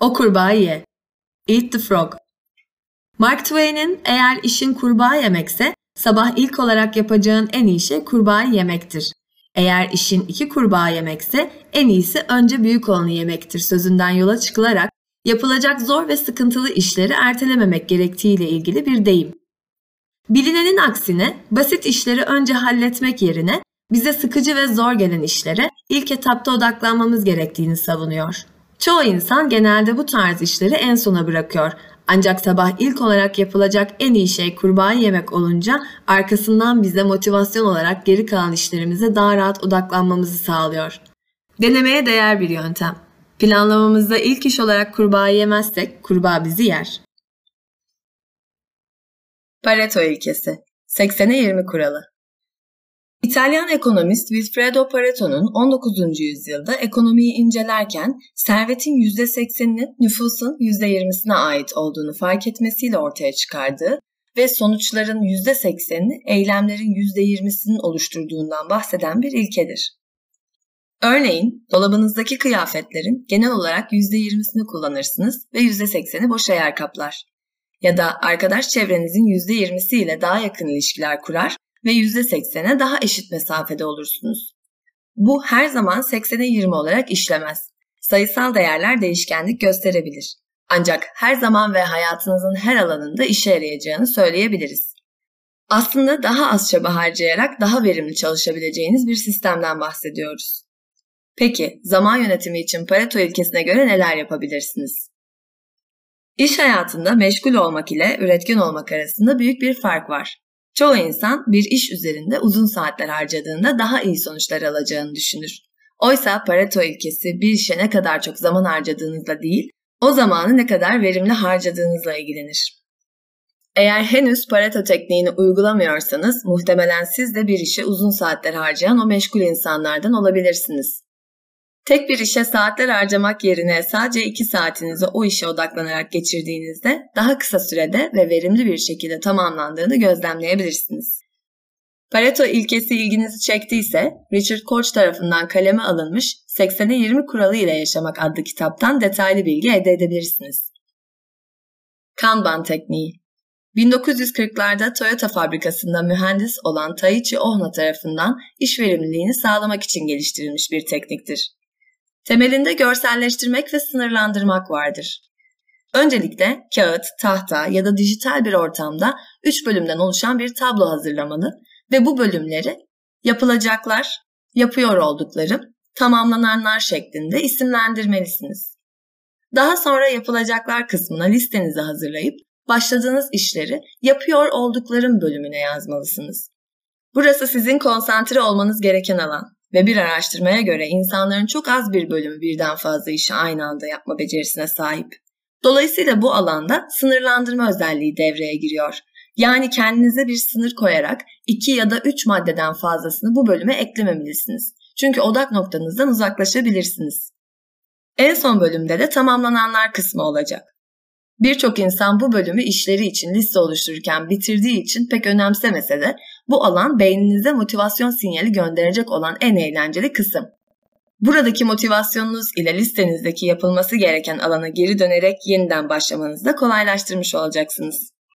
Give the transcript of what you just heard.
O kurbağayı ye. Eat the frog. Mark Twain'in eğer işin kurbağa yemekse sabah ilk olarak yapacağın en iyi şey kurbağayı yemektir. Eğer işin iki kurbağa yemekse en iyisi önce büyük olanı yemektir sözünden yola çıkılarak yapılacak zor ve sıkıntılı işleri ertelememek gerektiğiyle ilgili bir deyim. Bilinenin aksine basit işleri önce halletmek yerine bize sıkıcı ve zor gelen işlere ilk etapta odaklanmamız gerektiğini savunuyor. Çoğu insan genelde bu tarz işleri en sona bırakıyor. Ancak sabah ilk olarak yapılacak en iyi şey kurbağayı yemek olunca arkasından bize motivasyon olarak geri kalan işlerimize daha rahat odaklanmamızı sağlıyor. Denemeye değer bir yöntem. Planlamamızda ilk iş olarak kurbağayı yemezsek kurbağa bizi yer. Pareto ilkesi, 80'e 20 kuralı. İtalyan ekonomist Vilfredo Pareto'nun 19. yüzyılda ekonomiyi incelerken servetin %80'inin nüfusun %20'sine ait olduğunu fark etmesiyle ortaya çıkardığı ve sonuçların %80'ini eylemlerin %20'sinin oluşturduğundan bahseden bir ilkedir. Örneğin, dolabınızdaki kıyafetlerin genel olarak %20'sini kullanırsınız ve %80'i boşa yer kaplar. Ya da arkadaş çevrenizin %20'si ile daha yakın ilişkiler kurar ve %80'e daha eşit mesafede olursunuz. Bu her zaman 80'e 20 olarak işlemez. Sayısal değerler değişkenlik gösterebilir. Ancak her zaman ve hayatınızın her alanında işe yarayacağını söyleyebiliriz. Aslında daha az çaba harcayarak daha verimli çalışabileceğiniz bir sistemden bahsediyoruz. Peki, zaman yönetimi için Pareto ilkesine göre neler yapabilirsiniz? İş hayatında meşgul olmak ile üretken olmak arasında büyük bir fark var. Çoğu insan bir iş üzerinde uzun saatler harcadığında daha iyi sonuçlar alacağını düşünür. Oysa Pareto ilkesi bir işe ne kadar çok zaman harcadığınızla değil, o zamanı ne kadar verimli harcadığınızla ilgilenir. Eğer henüz Pareto tekniğini uygulamıyorsanız, muhtemelen siz de bir işe uzun saatler harcayan o meşgul insanlardan olabilirsiniz. Tek bir işe saatler harcamak yerine sadece 2 saatinizi o işe odaklanarak geçirdiğinizde daha kısa sürede ve verimli bir şekilde tamamlandığını gözlemleyebilirsiniz. Pareto ilkesi ilginizi çektiyse Richard Koch tarafından kaleme alınmış 80'e 20 kuralı ile yaşamak adlı kitaptan detaylı bilgi elde edebilirsiniz. Kanban tekniği. 1940'larda Toyota fabrikasında mühendis olan Taiichi Ohno tarafından iş verimliliğini sağlamak için geliştirilmiş bir tekniktir. Temelinde görselleştirmek ve sınırlandırmak vardır. Öncelikle kağıt, tahta ya da dijital bir ortamda 3 bölümden oluşan bir tablo hazırlamalı ve bu bölümleri yapılacaklar, yapıyor olduklarım, tamamlananlar şeklinde isimlendirmelisiniz. Daha sonra yapılacaklar kısmına listenizi hazırlayıp başladığınız işleri yapıyor olduklarım bölümüne yazmalısınız. Burası sizin konsantre olmanız gereken alan. Ve bir araştırmaya göre insanların çok az bir bölümü birden fazla işi aynı anda yapma becerisine sahip. Dolayısıyla bu alanda sınırlandırma özelliği devreye giriyor. Yani kendinize bir sınır koyarak 2 ya da 3 maddeden fazlasını bu bölüme eklememelisiniz. Çünkü odak noktanızdan uzaklaşabilirsiniz. En son bölümde de tamamlananlar kısmı olacak. Birçok insan bu bölümü işleri için liste oluştururken bitirdiği için pek önemsemese de bu alan beyninize motivasyon sinyali gönderecek olan en eğlenceli kısım. Buradaki motivasyonunuz ile listenizdeki yapılması gereken alana geri dönerek yeniden başlamanızı da kolaylaştırmış olacaksınız.